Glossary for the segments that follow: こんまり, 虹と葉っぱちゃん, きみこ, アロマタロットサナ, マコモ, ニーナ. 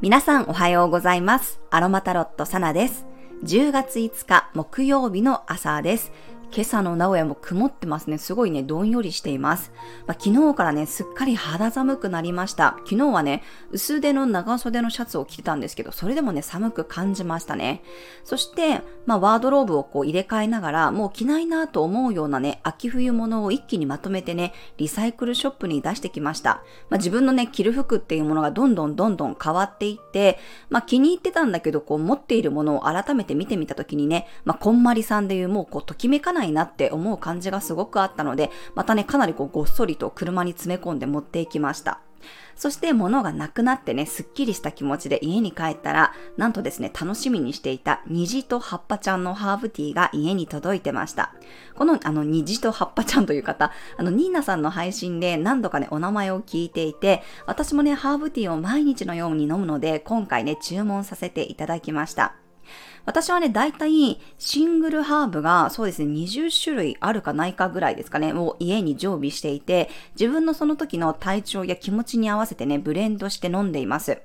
皆さんおはようございます。アロマタロットサナです。10月5日木曜日の朝です。今朝の名古屋も曇ってますね。すごいね、どんよりしています。昨日からね、すっかり肌寒くなりました。昨日はね、薄手の長袖のシャツを着てたんですけど、それでもね、寒く感じましたね。そして、ワードローブをこう入れ替えながら、もう着ないなと思うようなね、秋冬物を一気にまとめてね、リサイクルショップに出してきました。自分のね、着る服っていうものがどんどん変わっていって、気に入ってたんだけど、こう持っているものを改めて見てみたときにね、こんまりさんでいうもうこうときめかないなって思う感じがすごくあったので、またねかなりごっそりと車に詰め込んで持っていきました。そして物がなくなってね、すっきりした気持ちで家に帰ったら、なんとですね、楽しみにしていた虹と葉っぱちゃんのハーブティーが家に届いてました。この虹と葉っぱちゃんという方、ニーナさんの配信で何度かねお名前を聞いていて、私もねハーブティーを毎日のように飲むので、今回ね注文させていただきました。私はね、だいたいシングルハーブがそうですね、20種類あるかないかぐらいですかね、を家に常備していて、自分のその時の体調や気持ちに合わせてね、ブレンドして飲んでいます。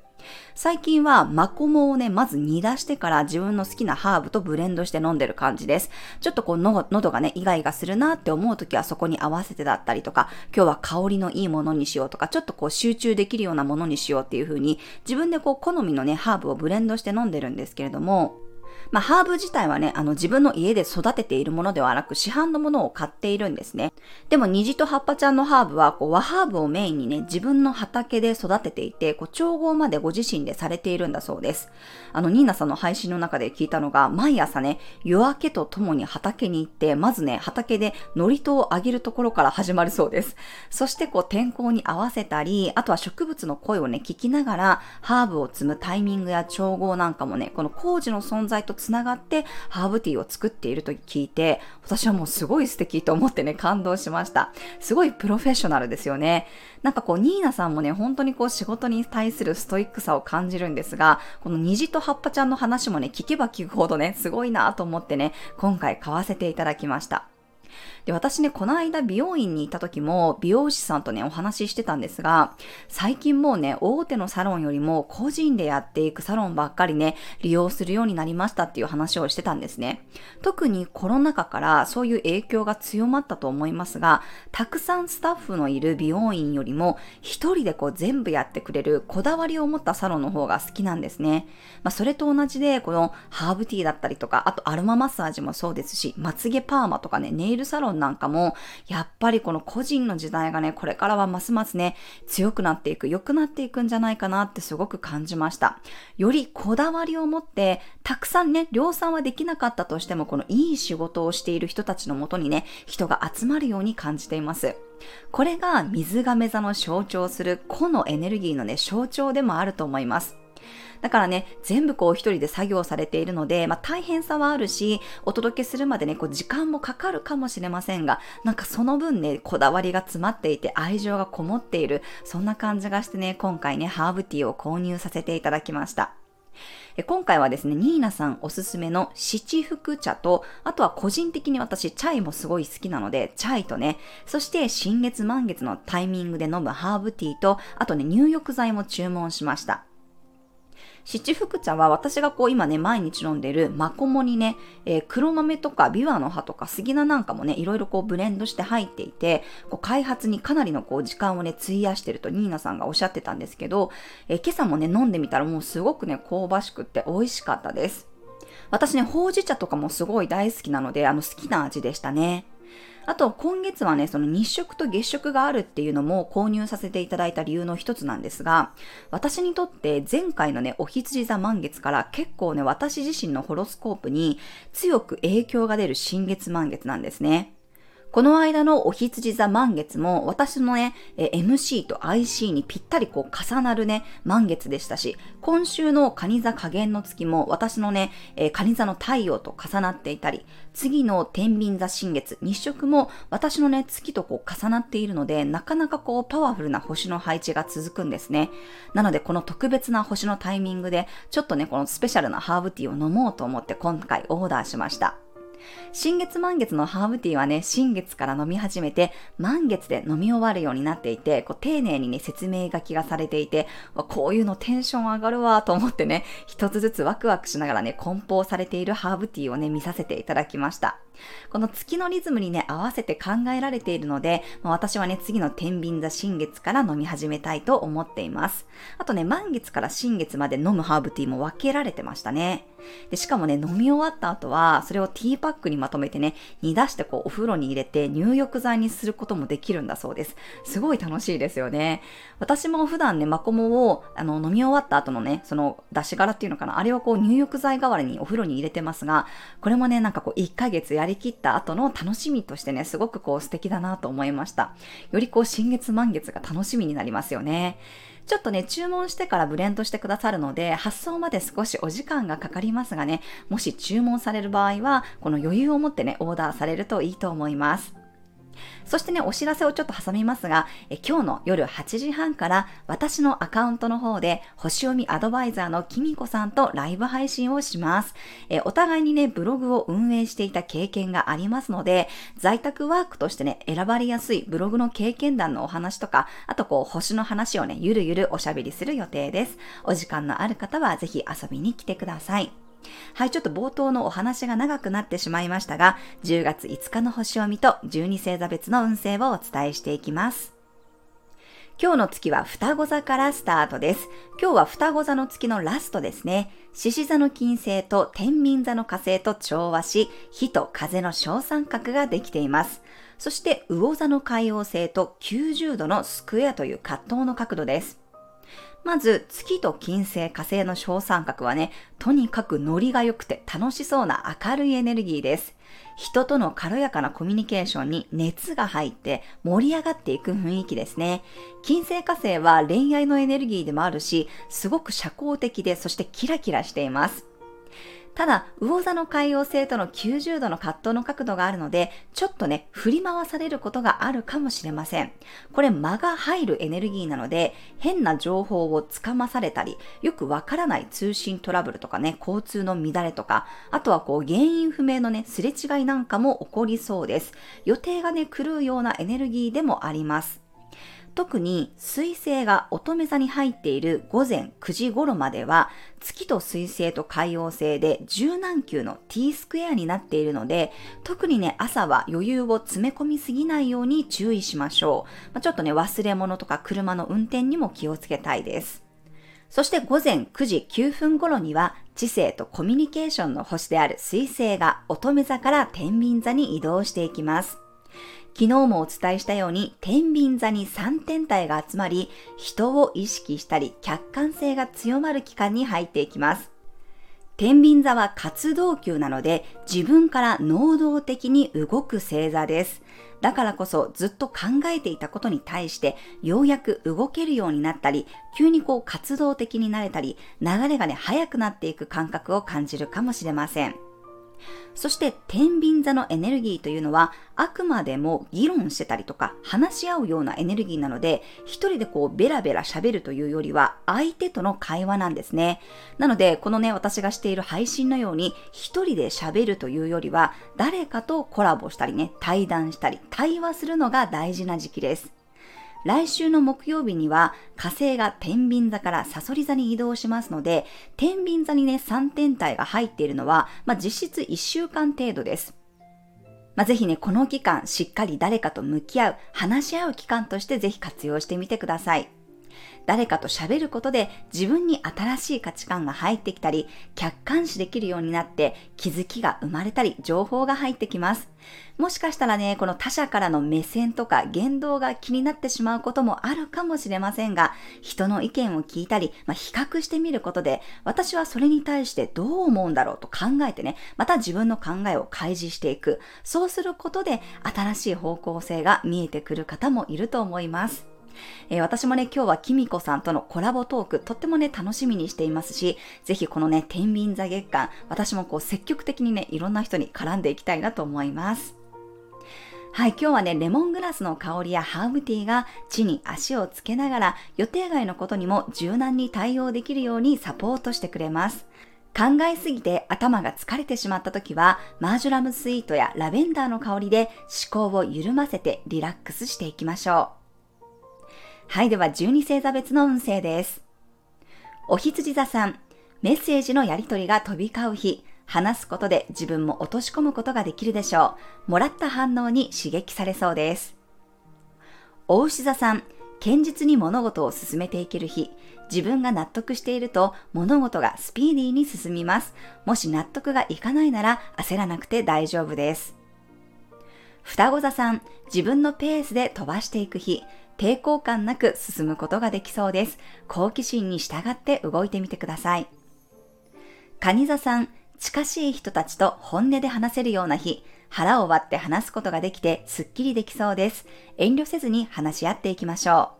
最近はマコモをね、まず煮出してから自分の好きなハーブとブレンドして飲んでる感じです。ちょっとこう喉がね、イガイガするなって思う時はそこに合わせてだったりとか、今日は香りのいいものにしようとか、ちょっとこう集中できるようなものにしようっていう風に、自分でこう好みのね、ハーブをブレンドして飲んでるんですけれども、ハーブ自体はね、自分の家で育てているものではなく、市販のものを買っているんですね。でも、虹と葉っぱちゃんのハーブは、和ハーブをメインにね、自分の畑で育てていて、調合までご自身でされているんだそうです。ニーナさんの配信の中で聞いたのが、毎朝ね、夜明けとともに畑に行って、まずね、畑で祝詞をあげるところから始まるそうです。そして、天候に合わせたり、あとは植物の声をね、聞きながら、ハーブを摘むタイミングや調合なんかもね、この工事の存在とつながってハーブティーを作っていると聞いて、私はもうすごい素敵と思ってね、感動しました。すごいプロフェッショナルですよね。なんかニーナさんもね、本当に仕事に対するストイックさを感じるんですが、この虹と葉っぱちゃんの話もね、聞けば聞くほどね、すごいなと思ってね、今回買わせていただきました。で、私ね、この間美容院に行った時も美容師さんとね、お話ししてたんですが、最近もうね、大手のサロンよりも個人でやっていくサロンばっかりね、利用するようになりましたっていう話をしてたんですね。特にコロナ禍からそういう影響が強まったと思いますが、たくさんスタッフのいる美容院よりも、一人で全部やってくれるこだわりを持ったサロンの方が好きなんですね。それと同じで、このハーブティーだったりとか、あとアロママッサージもそうですし、まつげパーマとかね、ネイルサロンなんかも、やっぱりこの個人の時代がね、これからはますますね、強くなっていく、良くなっていくんじゃないかなってすごく感じました。よりこだわりを持って、たくさんね、量産はできなかったとしても、このいい仕事をしている人たちのもとにね、人が集まるように感じています。これが水亀座の象徴する個のエネルギーのね、象徴でもあると思います。だからね、全部一人で作業されているので、大変さはあるし、お届けするまでね、時間もかかるかもしれませんが、なんかその分ね、こだわりが詰まっていて、愛情がこもっている、そんな感じがしてね、今回ね、ハーブティーを購入させていただきました。今回はですね、ニーナさんおすすめの七福茶と、あとは個人的に私チャイもすごい好きなので、チャイとね、そして新月満月のタイミングで飲むハーブティーと、あとね、入浴剤も注文しました。七福茶は私が今ね、毎日飲んでいるマコモにね、黒豆とかビワの葉とか杉菜なんかもね、いろいろブレンドして入っていて、開発にかなりの時間をね、費やしてるとニーナさんがおっしゃってたんですけど、今朝もね、飲んでみたらもうすごくね、香ばしくって美味しかったです。私ね、ほうじ茶とかもすごい大好きなので、好きな味でしたね。あと今月はね、その日食と月食があるっていうのも購入させていただいた理由の一つなんですが、私にとって前回のね、お羊座満月から結構ね、私自身のホロスコープに強く影響が出る新月満月なんですね。この間のお羊座満月も私のね、MC と IC にぴったり重なるね、満月でしたし、今週の蟹座下弦の月も私のね、蟹座の太陽と重なっていたり、次の天秤座新月、日食も私のね、月と重なっているので、なかなかパワフルな星の配置が続くんですね。なのでこの特別な星のタイミングで、ちょっとね、このスペシャルなハーブティーを飲もうと思って今回オーダーしました。新月満月のハーブティーはね、新月から飲み始めて満月で飲み終わるようになっていて、こう丁寧にね説明書きがされていて、こういうのテンション上がるわと思ってね、一つずつワクワクしながらね梱包されているハーブティーをね見させていただきました。この月のリズムにね合わせて考えられているので、私はね次の天秤座新月から飲み始めたいと思っています。あとね、満月から新月まで飲むハーブティーも分けられてましたね。でしかもね、飲み終わった後はそれをティーパックにまとめてね煮出して、こうお風呂に入れて入浴剤にすることもできるんだそうです。すごい楽しいですよね。私も普段ねマコモを飲み終わった後のね、その出し殻っていうのかな、あれをこう入浴剤代わりにお風呂に入れてますが、これもねなんかこう1ヶ月やりきった後の楽しみとしてね、すごくこう素敵だなと思いました。よりこう新月満月が楽しみになりますよね。ちょっとね注文してからブレンドしてくださるので、発送まで少しお時間がかかりますがね、もし注文される場合はこの余裕を持ってねオーダーされるといいと思います。そしてね、お知らせをちょっと挟みますが、今日の夜8時半から私のアカウントの方で星読みアドバイザーのきみこさんとライブ配信をします。お互いにねブログを運営していた経験がありますので、在宅ワークとしてね選ばれやすいブログの経験談のお話とか、あとこう星の話をねゆるゆるおしゃべりする予定です。お時間のある方はぜひ遊びに来てください。はい、ちょっと冒頭のお話が長くなってしまいましたが、10月5日の星読みと12星座別の運勢をお伝えしていきます。今日の月は双子座からスタートです。今日は双子座の月のラストですね。獅子座の金星と天秤座の火星と調和し、火と風の小三角ができています。そして魚座の海王星と90度のスクエアという葛藤の角度です。まず月と金星火星の小三角はね、とにかくノリが良くて楽しそうな明るいエネルギーです。人との軽やかなコミュニケーションに熱が入って盛り上がっていく雰囲気ですね。金星火星は恋愛のエネルギーでもあるし、すごく社交的で、そしてキラキラしています。ただ、魚座の海王星との90度の葛藤の角度があるので、ちょっとね、振り回されることがあるかもしれません。これ、間が入るエネルギーなので、変な情報をつかまされたり、よくわからない通信トラブルとかね、交通の乱れとか、あとはこう、原因不明のね、すれ違いなんかも起こりそうです。予定がね、狂うようなエネルギーでもあります。特に水星が乙女座に入っている午前9時頃までは、月と水星と海王星で十何級の T スクエアになっているので、特にね朝は余裕を詰め込みすぎないように注意しましょう。ちょっとね忘れ物とか車の運転にも気をつけたいです。そして午前9時9分頃には、知性とコミュニケーションの星である水星が乙女座から天秤座に移動していきます。昨日もお伝えしたように、天秤座に3天体が集まり、人を意識したり客観性が強まる期間に入っていきます。天秤座は活動級なので、自分から能動的に動く星座です。だからこそ、ずっと考えていたことに対してようやく動けるようになったり、急にこう活動的になれたり、流れがね速くなっていく感覚を感じるかもしれません。そして天秤座のエネルギーというのは、あくまでも議論してたりとか話し合うようなエネルギーなので、一人でこうベラベラ喋るというよりは相手との会話なんですね。なのでこのね、私がしている配信のように一人で喋るというよりは、誰かとコラボしたりね、対談したり対話するのが大事な時期です。来週の木曜日には火星が天秤座から蠍座に移動しますので、天秤座にね3天体が入っているのは、実質1週間程度です。ぜひねこの期間しっかり誰かと向き合う、話し合う期間としてぜひ活用してみてください。誰かと喋ることで自分に新しい価値観が入ってきたり、客観視できるようになって気づきが生まれたり、情報が入ってきます。もしかしたらね、この他者からの目線とか言動が気になってしまうこともあるかもしれませんが、人の意見を聞いたり、比較してみることで、私はそれに対してどう思うんだろうと考えてね、また自分の考えを開示していく。そうすることで新しい方向性が見えてくる方もいると思います。私もね今日はきみこさんとのコラボトーク、とってもね楽しみにしていますし、ぜひこのね天秤座月間、私もこう積極的にねいろんな人に絡んでいきたいなと思います。はい、今日はねレモングラスの香りやハーブティーが地に足をつけながら、予定外のことにも柔軟に対応できるようにサポートしてくれます。考えすぎて頭が疲れてしまった時は、マージョラムスイートやラベンダーの香りで思考を緩ませてリラックスしていきましょう。はい、では12星座別の運勢です。お羊座さん、メッセージのやり取りが飛び交う日、話すことで自分も落とし込むことができるでしょう。もらった反応に刺激されそうです。おうし座さん、堅実に物事を進めていける日、自分が納得していると物事がスピーディーに進みます。もし納得がいかないなら焦らなくて大丈夫です。双子座さん、自分のペースで飛ばしていく日、抵抗感なく進むことができそうです。好奇心に従って動いてみてください。蟹座さん、近しい人たちと本音で話せるような日、腹を割って話すことができてすっきりできそうです。遠慮せずに話し合っていきましょ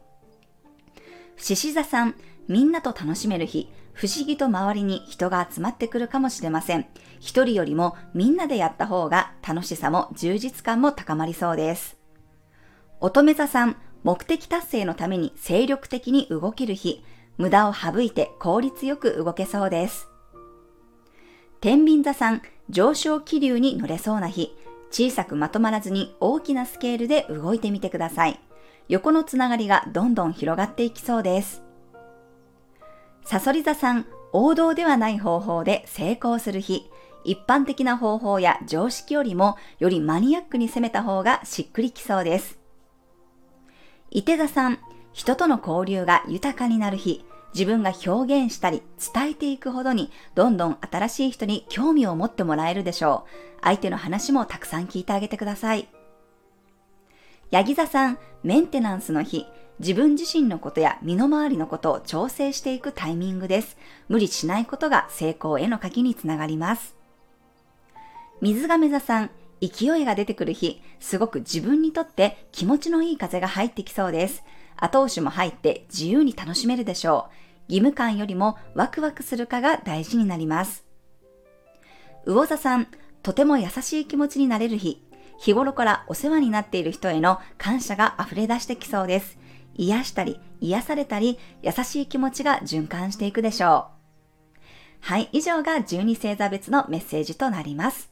う。獅子座さん、みんなと楽しめる日、不思議と周りに人が集まってくるかもしれません。一人よりもみんなでやった方が楽しさも充実感も高まりそうです。乙女座さん、目的達成のために精力的に動ける日、無駄を省いて効率よく動けそうです。天秤座さん、上昇気流に乗れそうな日、小さくまとまらずに大きなスケールで動いてみてください。横のつながりがどんどん広がっていきそうです。さそり座さん、王道ではない方法で成功する日、一般的な方法や常識よりもよりマニアックに攻めた方がしっくりきそうです。いて座さん、人との交流が豊かになる日、自分が表現したり伝えていくほどにどんどん新しい人に興味を持ってもらえるでしょう。相手の話もたくさん聞いてあげてください。ヤギ座さん、メンテナンスの日、自分自身のことや身の回りのことを調整していくタイミングです。無理しないことが成功への鍵につながります。水亀座さん、勢いが出てくる日、すごく自分にとって気持ちのいい風が入ってきそうです。後押しも入って自由に楽しめるでしょう。義務感よりもワクワクするかが大事になります。魚座さん、とても優しい気持ちになれる日、日頃からお世話になっている人への感謝が溢れ出してきそうです。癒したり、癒されたり、優しい気持ちが循環していくでしょう。はい、以上が12星座別のメッセージとなります。